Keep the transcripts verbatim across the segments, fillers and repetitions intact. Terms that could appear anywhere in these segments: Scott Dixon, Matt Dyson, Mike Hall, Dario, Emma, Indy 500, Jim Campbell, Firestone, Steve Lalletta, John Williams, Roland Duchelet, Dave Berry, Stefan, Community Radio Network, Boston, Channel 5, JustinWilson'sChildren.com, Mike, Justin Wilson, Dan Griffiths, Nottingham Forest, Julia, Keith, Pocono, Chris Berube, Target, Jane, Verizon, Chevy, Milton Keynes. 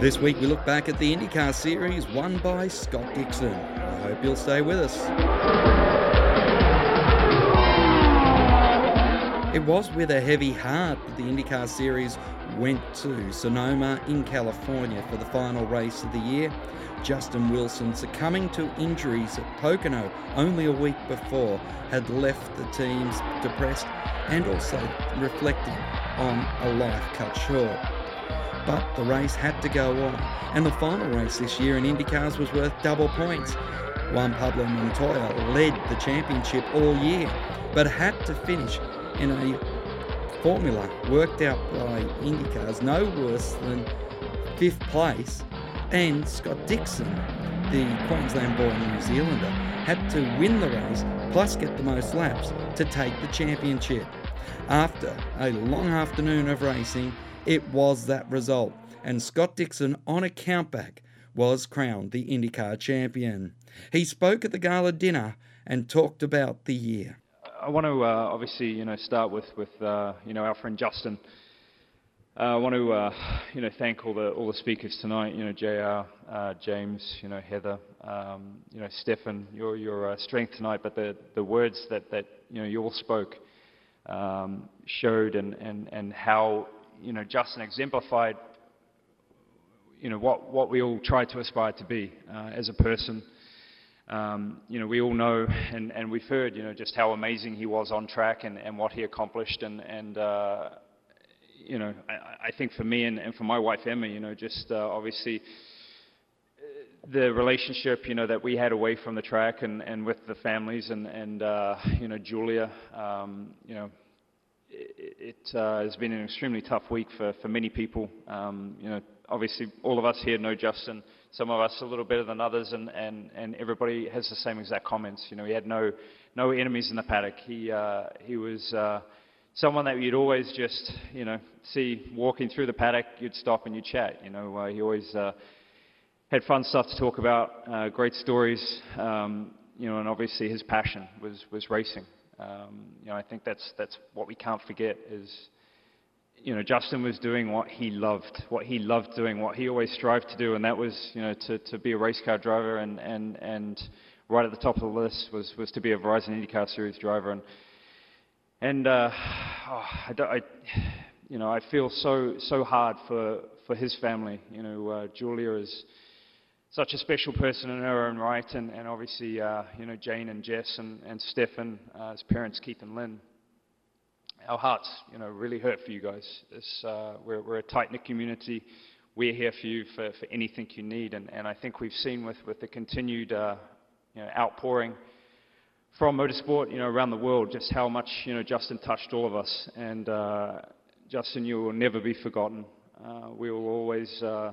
This week we look back at the IndyCar Series won by Scott Dixon. I hope you'll stay with us. It was with a heavy heart that the IndyCar Series went to Sonoma in California for the final race of the year. Justin Wilson, succumbing to injuries at Pocono only a week before, had left the teams depressed and also reflecting on a life cut short. But the race had to go on, and the final race this year in IndyCars was worth double points. Juan Pablo Montoya led the championship all year, but had to finish in a formula worked out by IndyCars no worse than fifth place. And Scott Dixon, the Queensland-born New Zealander, had to win the race plus get the most laps to take the championship. After a long afternoon of racing, it was that result, and Scott Dixon, on a countback, was crowned the IndyCar champion. He spoke at the gala dinner and talked about the year. I want to uh, obviously, you know, start with with uh, you know, our friend Justin. Uh, I want to, uh, you know, thank all the all the speakers tonight. You know, J R, uh, James, you know, Heather, um, you know, Stefan. Your your uh, strength tonight, but the the words that, that you know you all spoke um, showed, and, and, and how you know Justin exemplified, you know, what what we all try to aspire to be uh, as a person. Um, you know, we all know, and, and we've heard, you know, just how amazing he was on track, and, and what he accomplished, and and. Uh, You know, I, I think for me and, and for my wife Emma, you know, just uh, obviously the relationship, you know, that we had away from the track and, and with the families, and and uh, you know, Julia, um, you know, it, it uh, has been an extremely tough week for for many people. Um, you know, obviously all of us here know Justin. Some of us a little better than others, and, and, and everybody has the same exact comments. You know, he had no no enemies in the paddock. He uh, he was. Uh, Someone that you'd always just, you know, see walking through the paddock, you'd stop and you'd chat. You know, uh, he always uh, had fun stuff to talk about, uh, great stories, um, you know, and obviously his passion was, was racing. Um, you know, I think that's that's what we can't forget is, you know, Justin was doing what he loved, what he loved doing, what he always strived to do, and that was, you know, to, to be a race car driver, and, and, and right at the top of the list was, was to be a Verizon IndyCar Series driver. And, And uh, oh, I, I, you know, I feel so so hard for, for his family. You know, uh, Julia is such a special person in her own right, and and obviously, uh, you know, Jane and Jess and and Stefan, uh, his parents Keith and Lynn. Our hearts, you know, really hurt for you guys. It's, uh, we're we're a tight-knit community. We're here for you for, for anything you need, and, and I think we've seen with with the continued uh, you know, outpouring from motorsport, you know, around the world, just how much, you know, Justin touched all of us. And uh, Justin, you will never be forgotten. Uh, we will always uh,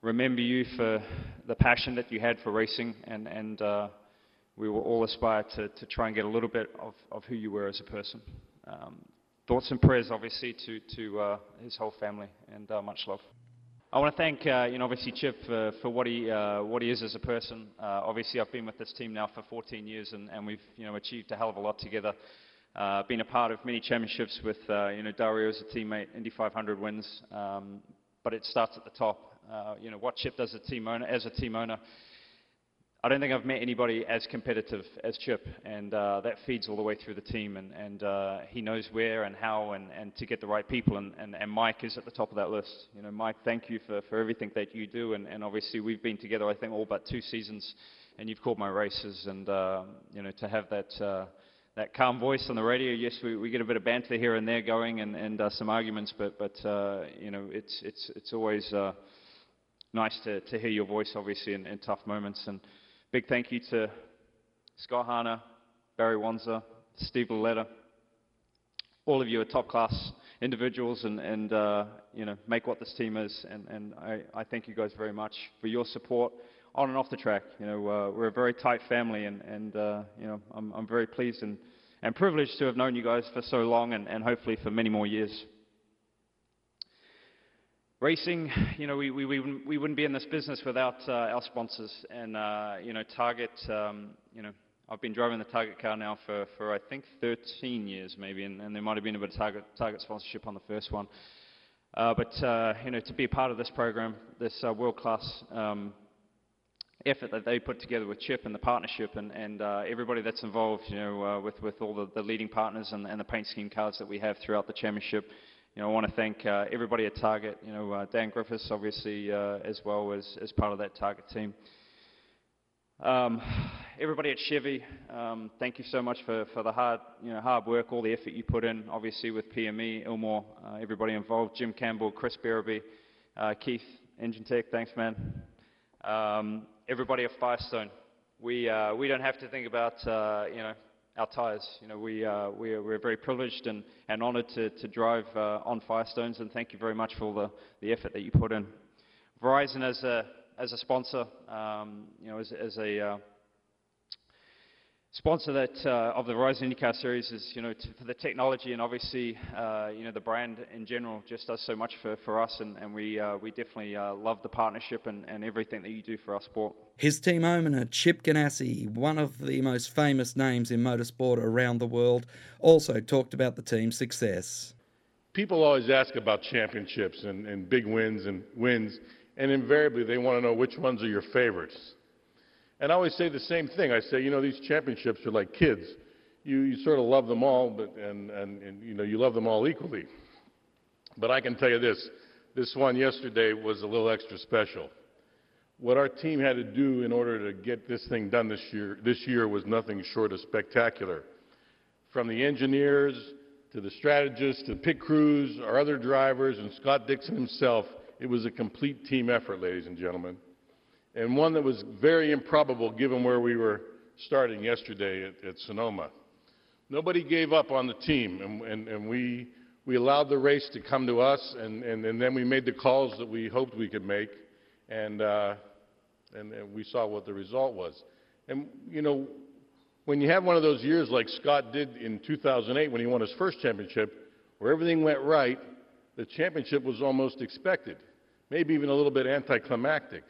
remember you for the passion that you had for racing, and, and uh, we will all aspire to, to try and get a little bit of, of who you were as a person. Um, thoughts and prayers, obviously, to, to uh, his whole family, and uh, much love. I want to thank, uh, you know, obviously Chip for, for what he uh, what he is as a person. Uh, obviously, I've been with this team now for fourteen years, and, and we've, you know, achieved a hell of a lot together. Uh, been a part of many championships with, uh, you know, Dario as a teammate, Indy five hundred wins. Um, but it starts at the top. Uh, you know, what Chip does as a team owner, as a team owner. I don't think I've met anybody as competitive as Chip, and uh, that feeds all the way through the team. And, and uh, he knows where and how, and, and to get the right people. And, and, and Mike is at the top of that list. You know, Mike, thank you for, for everything that you do. And, and obviously, we've been together, I think, all but two seasons, and you've called my races. And uh, you know, to have that uh, that calm voice on the radio. Yes, we, we get a bit of banter here and there going, and, and uh, some arguments. But but uh, you know, it's it's it's always uh, nice to, to hear your voice, obviously, in, in tough moments. And big thank you to Scott Harner, Barry Wonser, Steve Lalletta. All of you are top-class individuals, and, and uh, you know, make what this team is. And, and I, I thank you guys very much for your support on and off the track. You know, uh, we're a very tight family, and, and uh, you know, I'm, I'm very pleased and, and privileged to have known you guys for so long, and, and hopefully for many more years. Racing, you know, we, we, we wouldn't be in this business without uh, our sponsors, and, uh, you know, Target, um, you know, I've been driving the Target car now for, for I think, thirteen years maybe, and, and there might have been a bit of Target, Target sponsorship on the first one. Uh, but uh, you know, to be a part of this program, this uh, world-class um, effort that they put together with Chip and the partnership, and, and uh, everybody that's involved, you know, uh, with with all the, the leading partners and, and the paint scheme cars that we have throughout the championship. You know, I want to thank uh, everybody at Target. You know, uh, Dan Griffiths, obviously, uh, as well as as part of that Target team. Um, everybody at Chevy, um, thank you so much for, for the hard, you know, hard work, all the effort you put in, obviously with P M E, Ilmore, uh, everybody involved, Jim Campbell, Chris Berube, uh, Keith, Engine Tech, thanks man. Um, everybody at Firestone, we, uh, we don't have to think about, uh, you know, our tyres. You know, we, uh, we are, we're very privileged and, and honoured to, to drive uh, on Firestones, and thank you very much for all the, the effort that you put in. Verizon as a As a sponsor, um, you know, as, as a uh, sponsor that uh, of the Verizon IndyCar Series, is, you know, t for the technology and obviously, uh, you know, the brand in general just does so much for, for us, and, and we uh, we definitely uh, love the partnership and, and everything that you do for our sport. His team owner, Chip Ganassi, one of the most famous names in motorsport around the world, also talked about the team's success. People always ask about championships and, and big wins and wins. And invariably, they want to know which ones are your favorites. And I always say the same thing. I say, you know, these championships are like kids. You, you sort of love them all, but, and, and, and, you know, you love them all equally. But I can tell you this. This one yesterday was a little extra special. What our team had to do in order to get this thing done this year, this year was nothing short of spectacular. From the engineers to the strategists to pit crews, our other drivers, and Scott Dixon himself, it was a complete team effort, ladies and gentlemen, and one that was very improbable given where we were starting yesterday at, at Sonoma. Nobody gave up on the team, and, and, and we, we allowed the race to come to us, and, and, and then we made the calls that we hoped we could make, and, uh, and, and we saw what the result was. And, you know, when you have one of those years like Scott did in two thousand eight when he won his first championship, where everything went right, the championship was almost expected. Maybe even a little bit anticlimactic.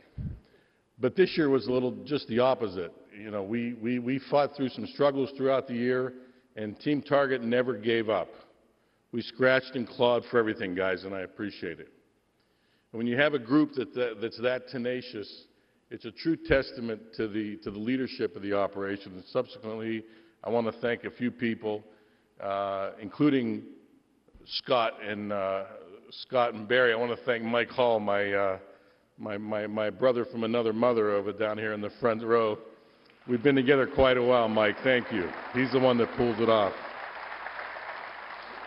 But this year was a little just the opposite. You know, we, we, we fought through some struggles throughout the year, and Team Target never gave up. We scratched and clawed for everything, guys, and I appreciate it. And when you have a group that, that, that's that tenacious, it's a true testament to the, to the leadership of the operation. And subsequently, I want to thank a few people, uh, including Scott and uh, Scott and Barry. I want to thank Mike Hall, my, uh, my, my, my brother from another mother over down here in the front row. We've been together quite a while, Mike. Thank you. He's the one that pulls it off.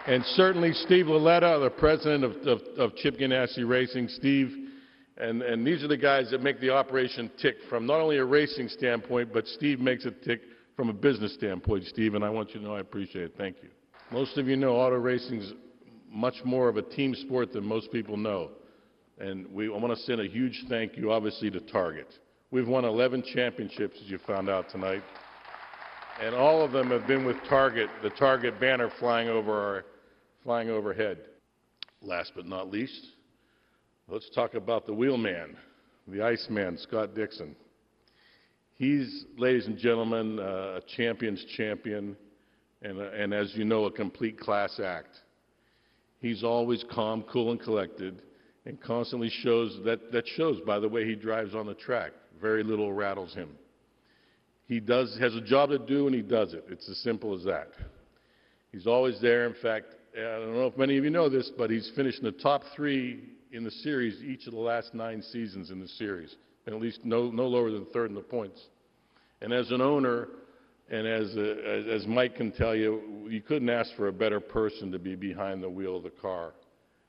And certainly Steve Lalletta, the president of, of, of Chip Ganassi Racing. Steve, and, and these are the guys that make the operation tick from not only a racing standpoint, but Steve makes it tick from a business standpoint, Steve, and I want you to know I appreciate it. Thank you. Most of you know auto racing's much more of a team sport than most people know. And we want to send a huge thank you, obviously, to Target. We've won eleven championships, as you found out tonight. And all of them have been with Target, the Target banner flying over our, flying overhead. Last but not least, let's talk about the wheelman, the Iceman, Scott Dixon. He's, ladies and gentlemen, uh, a champion's champion, and, uh, and as you know, a complete class act. He's always calm, cool, and collected, and constantly shows that, that shows by the way he drives on the track. Very little rattles him. He does has a job to do, and he does it. It's as simple as that. He's always there. In fact, I don't know if many of you know this, but he's finished in the top three in the series each of the last nine seasons in the series, and at least no, no lower than third in the points. And as an owner, and as, uh, as Mike can tell you, you couldn't ask for a better person to be behind the wheel of the car.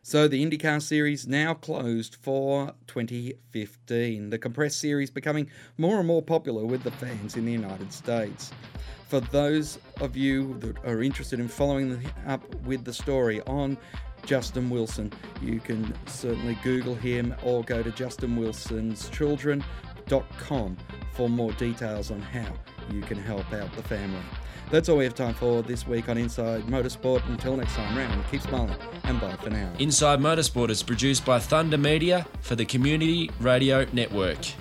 So the IndyCar Series now closed for twenty fifteen, the compressed series becoming more and more popular with the fans in the United States. For those of you that are interested in following up with the story on Justin Wilson, you can certainly Google him or go to Justin Wilson's Children dot com for more details on how you can help out the family. That's all we have time for this week on Inside Motorsport. Until next time round, keep smiling and bye for now. Inside Motorsport is produced by Thunder Media for the Community Radio Network.